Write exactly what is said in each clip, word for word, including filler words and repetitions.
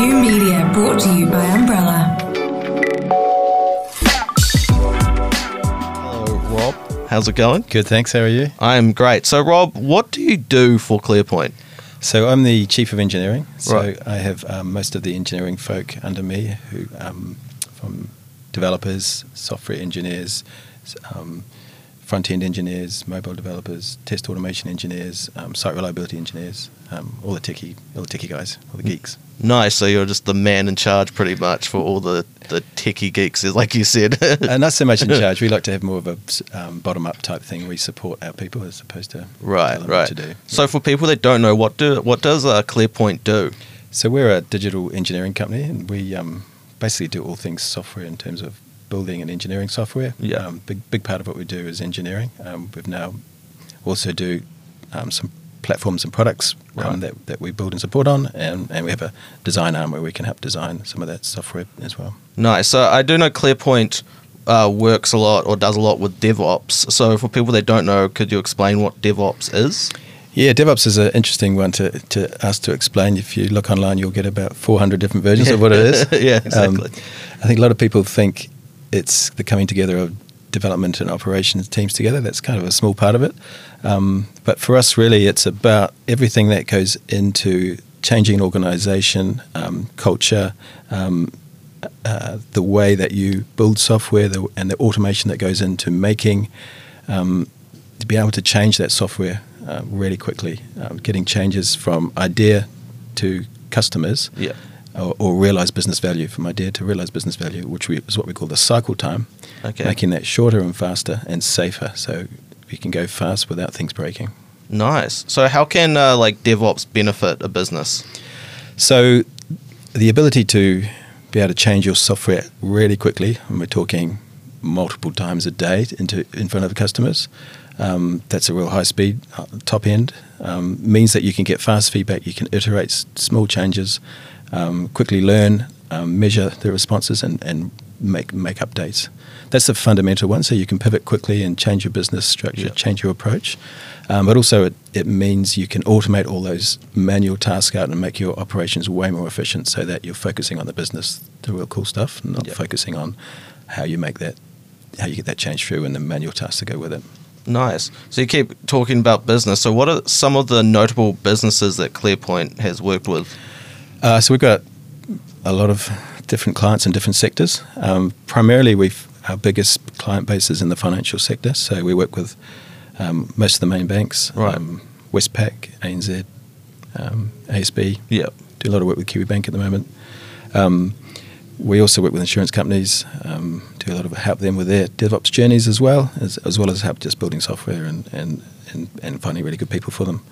New media brought to you by Umbrella. Hello, Rob. How's it going? Good, thanks. How are you? I am great. So, Rob, what do you do for ClearPoint? So I'm the Chief of Engineering. So right. I have um, most of the engineering folk under me, who um, from developers, software engineers, um, front-end engineers, mobile developers, test automation engineers, um, site reliability engineers, um, all the techie, all the techie guys, all the geeks. Nice. So you're just the man in charge, pretty much, for all the, the techie geeks, like you said. And not so much in charge. We like to have more of a um, bottom-up type thing. We support our people as opposed to right, tell them right. what to do. So yeah. For people that don't know, what do what does uh, ClearPoint do? So we're a digital engineering company, and we um, basically do all things software in terms of building and engineering software. Yeah. Um, big, big part of what we do is engineering. Um, we've now also do um, some platforms and products um, right. that, that we build and support on, and, and we have a design arm where we can help design some of that software as well. Nice. So I do know ClearPoint uh, works a lot or does a lot with DevOps. So for people that don't know, could you explain what DevOps is? Yeah, DevOps is an interesting one to, to us to explain. If you look online, you'll get about four hundred different versions of what it is. Yeah, exactly. Um, I think a lot of people think it's the coming together of development and operations teams together. That's kind of a small part of it. Um, but for us, really, it's about everything that goes into changing an organization, um, culture, um, uh, the way that you build software, the, and the automation that goes into making, um, to be able to change that software uh, really quickly, um, getting changes from idea to customers. Yeah. Or, or realise business value, from idea to realise business value, which we, is what we call the cycle time, okay. making that shorter and faster and safer, so we can go fast without things breaking. Nice. So how can uh, like DevOps benefit a business? So the ability to be able to change your software really quickly, and we're talking multiple times a day into in front of the customers, um, that's a real high speed, uh, top end, um, means that you can get fast feedback, you can iterate s small changes, Um, quickly learn, um, measure the responses, and, and make make updates. That's the fundamental one. So you can pivot quickly and change your business structure, yep. change your approach. Um, but also it, it means you can automate all those manual tasks out and make your operations way more efficient, so that you're focusing on the business, the real cool stuff, and not yep. focusing on how you make that, how you get that change through and the manual tasks to go with it. Nice. So you keep talking about business. So what are some of the notable businesses that ClearPoint has worked with? Uh, so we've got a lot of different clients in different sectors. Um, primarily, we've, our biggest client base is in the financial sector. So we work with um, most of the main banks, right. um, Westpac, A N Z, um, A S B. Yeah. Do a lot of work with Kiwi Bank at the moment. Um, we also work with insurance companies, um, do a lot of help them with their DevOps journeys as well, as, as well as help just building software and, and, and, and finding really good people for them.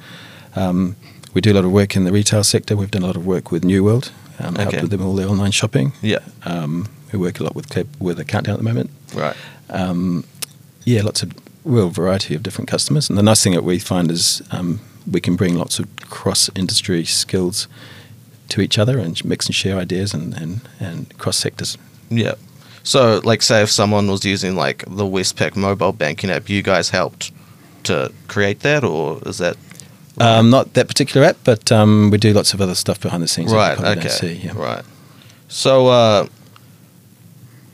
Um, We do a lot of work in the retail sector. We've done a lot of work with New World, um, okay. helped with them all their online shopping. Yeah, um, we work a lot with with a Countdown at the moment. Right. Um, yeah, lots of real variety of different customers. And the nice thing that we find is um, we can bring lots of cross-industry skills to each other and mix and share ideas and, and, and cross sectors. Yeah. So, like, say if someone was using like the Westpac mobile banking app, you guys helped to create that, or is that? Um, not that particular app, but um, we do lots of other stuff behind the scenes. Right, that you okay. See, yeah. Right. So uh,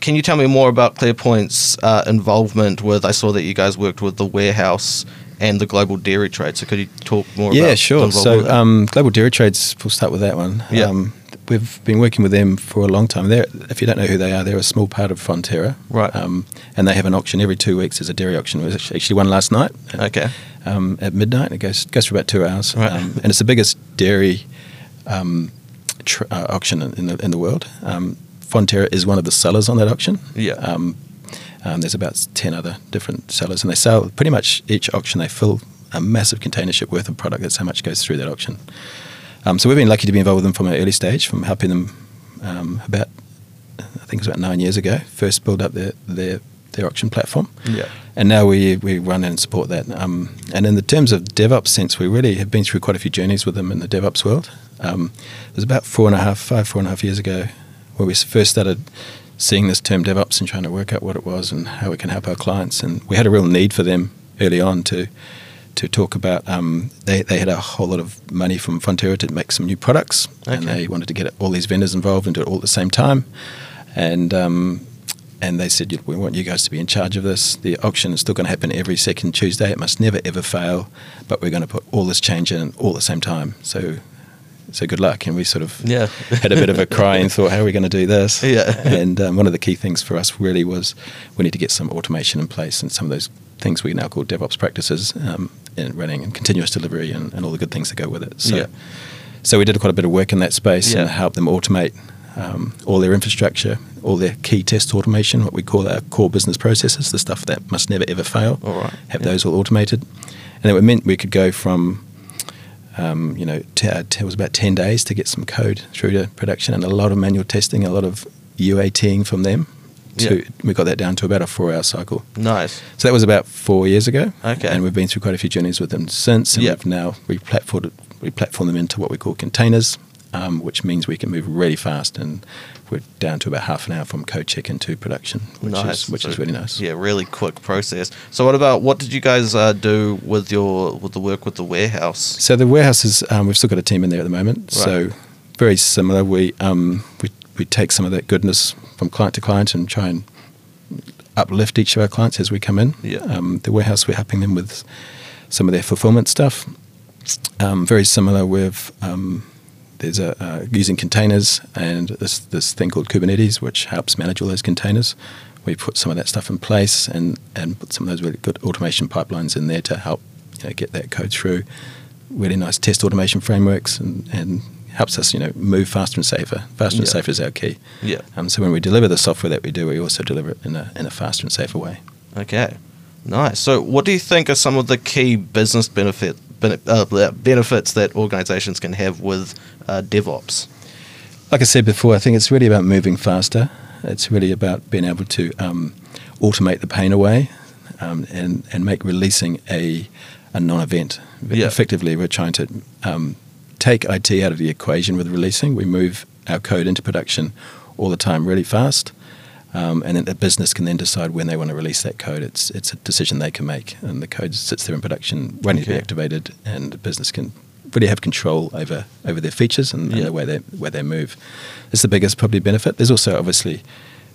can you tell me more about ClearPoint's uh, involvement with, I saw that you guys worked with the warehouse and the Global Dairy Trade, so could you talk more yeah, about Yeah, sure. So um, Global Dairy Trade's, we'll start with that one. Yeah. Um, we've been working with them for a long time. They're, if you don't know who they are, they're a small part of Fonterra. Right. Um, and they have an auction every two weeks. There's a dairy auction. There was actually one last night. At, okay. Um, at midnight. It goes goes for about two hours. Right. Um, and it's the biggest dairy um, tr uh, auction in the in the world. Um, Fonterra is one of the sellers on that auction. Yeah. Um, um, there's about ten other different sellers, and they sell pretty much each auction. They fill a massive container ship worth of product. That's how much goes through that auction. Um, so we've been lucky to be involved with them from an early stage, from helping them um, about, I think it was about nine years ago, first build up their their, their auction platform. Yeah. And now we, we run and support that. Um, and in the terms of DevOps sense, we really have been through quite a few journeys with them in the DevOps world. Um, it was about four and a half, five, four and a half years ago where we first started seeing this term DevOps and trying to work out what it was and how it can help our clients. And we had a real need for them early on to to talk about um, they, they had a whole lot of money from Fonterra to make some new products, okay. and they wanted to get all these vendors involved and do it all at the same time. And um, and they said, we want you guys to be in charge of this. The auction is still going to happen every second Tuesday. It must never, ever fail. But we're going to put all this change in all at the same time. So so good luck. And we sort of yeah. had a bit of a cry and thought, how are we going to do this? Yeah. And um, one of the key things for us really was we need to get some automation in place and some of those things we now call DevOps practices, um, in running and continuous delivery and, and all the good things that go with it. So, yeah. so we did quite a bit of work in that space yeah. and helped them automate um, all their infrastructure, all their key test automation, what we call our core business processes, the stuff that must never ever fail. All right. Have yeah. those all automated, and it meant we could go from, um, you know, t- it was about ten days to get some code through to production, and a lot of manual testing, a lot of U A T ing from them. So yeah. we got that down to about a four-hour cycle. Nice. So that was about four years ago. Okay. And we've been through quite a few journeys with them since. And yeah. we've now re-platformed, re-platformed them into what we call containers, um, which means we can move really fast. And we're down to about half an hour from code check-in to production, which, nice. is, which so, is really nice. Yeah, really quick process. So what about, what did you guys uh, do with your with the work with the warehouse? So the warehouse is, um, we've still got a team in there at the moment. Right. So very similar. We um, we we take some of that goodness from client to client and try and uplift each of our clients as we come in. Yeah. Um, the warehouse, we're helping them with some of their fulfillment stuff. Um, very similar with, um, there's a, uh, using containers and this, this thing called Kubernetes, which helps manage all those containers. We put some of that stuff in place and, and put some of those really good automation pipelines in there to help, you know, get that code through. Really nice test automation frameworks and, and helps us, you know, move faster and safer. Faster yeah. and safer is our key. Yeah. Um. So when we deliver the software that we do, we also deliver it in a in a faster and safer way. Okay. Nice. So what do you think are some of the key business benefit ben, uh, benefits that organizations can have with uh, DevOps? Like I said before, I think it's really about moving faster. It's really about being able to um, automate the pain away um, and, and make releasing a, a non-event. Yeah. Effectively, we're trying to... Um, take I T out of the equation with releasing. We move our code into production all the time really fast, um, and then the business can then decide when they want to release that code. It's it's a decision they can make, and the code sits there in production, waiting okay. to be activated, and the business can really have control over over their features and, yeah. and the way they where they move. It's the biggest probably benefit. There's also obviously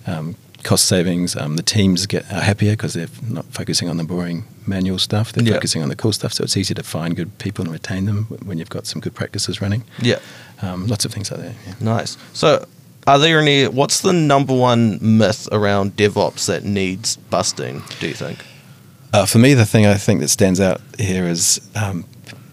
um, cost savings. Um, the teams get are happier because they're not focusing on the boring manual stuff. They're yeah. focusing on the cool stuff, so it's easier to find good people and retain them when you've got some good practices running. Yeah, um, lots of things like that. Yeah. Nice. So, are there any? What's the number one myth around DevOps that needs busting, do you think? Uh, for me, the thing I think that stands out here is um,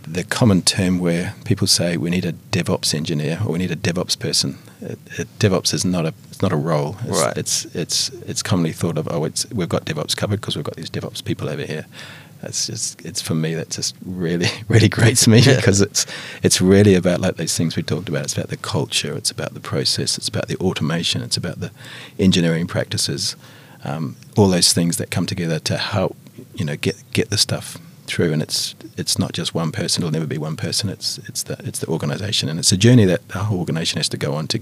the common term where people say we need a DevOps engineer or we need a DevOps person. It, it, DevOps is not a it's not a role. It's, right. It's it's it's commonly thought of. Oh, it's we've got DevOps covered because we've got these DevOps people over here. That's just it's for me. That just really really grates me yeah. because it's it's really about like these things we talked about. It's about the culture. It's about the process. It's about the automation. It's about the engineering practices. Um, all those things that come together to help you know get get the stuff through. And it's it's not just one person. It'll never be one person. It's it's the it's the organisation, and it's a journey that the whole organisation has to go on to,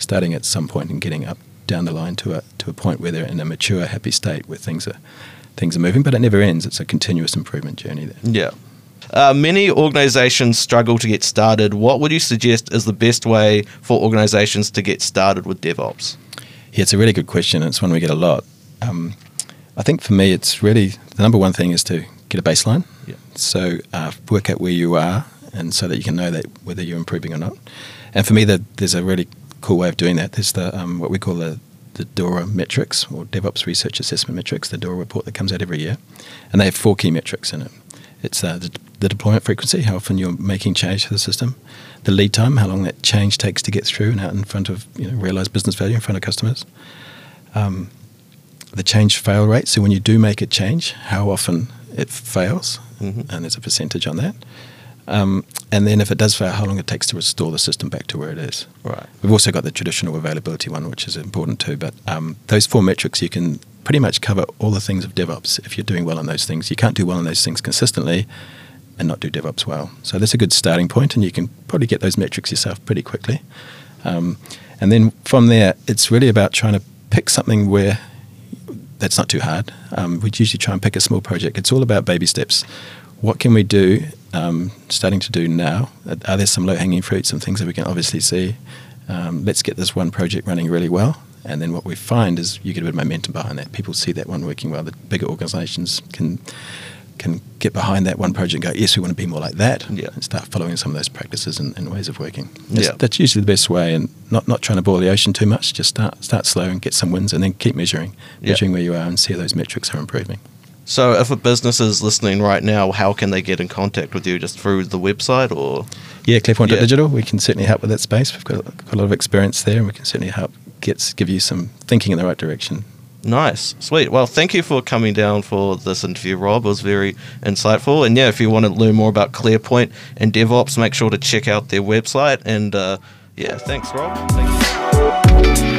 starting at some point and getting up down the line to a to a point where they're in a mature, happy state where things are things are moving. But it never ends. It's a continuous improvement journey. There. Yeah. Uh, many organisations struggle to get started. What would you suggest is the best way for organisations to get started with DevOps? Yeah, it's a really good question. And it's one we get a lot. Um, I think for me, it's really the number one thing is to get a baseline. Yeah. So uh, work out where you are, and so that you can know that whether you're improving or not. And for me, the, there's a really cool way of doing that. There's the um, what we call the, the DORA metrics, or DevOps Research Assessment Metrics, the DORA report that comes out every year. And they have four key metrics in it. It's uh, the, the deployment frequency, how often you're making change to the system, the lead time, how long that change takes to get through and out in front of, you know, realised business value in front of customers. Um, the change fail rate, so when you do make a change, how often it fails, mm-hmm. and there's a percentage on that. Um, and then if it does fail, how long it takes to restore the system back to where it is. Right. We've also got the traditional availability one, which is important too. But um, those four metrics, you can pretty much cover all the things of DevOps if you're doing well on those things. You can't do well on those things consistently and not do DevOps well. So that's a good starting point, and you can probably get those metrics yourself pretty quickly. Um, and then from there, it's really about trying to pick something where that's not too hard. Um, we'd usually try and pick a small project. It's all about baby steps. what can we do, um, starting to do now? Are there some low-hanging fruit, some things that we can obviously see? Um, let's get this one project running really well. And then what we find is you get a bit of momentum behind that. People see that one working well. The bigger organisations can can get behind that one project and go, yes, we want to be more like that, yeah. and start following some of those practices and, and ways of working. That's, yeah. that's usually the best way, and not, not trying to boil the ocean too much. Just start start slow and get some wins, and then keep measuring, yeah. measuring where you are and see how those metrics are improving. So if a business is listening right now, how can they get in contact with you? Just through the website or...? Yeah, ClearPoint yeah. Digital. We can certainly help with that space. We've got, got a lot of experience there, and we can certainly help get, give you some thinking in the right direction. Nice. Sweet. Well, thank you for coming down for this interview, Rob. It was very insightful. And yeah, if you want to learn more about ClearPoint and DevOps, make sure to check out their website. And uh, yeah, thanks, Rob. Thank you.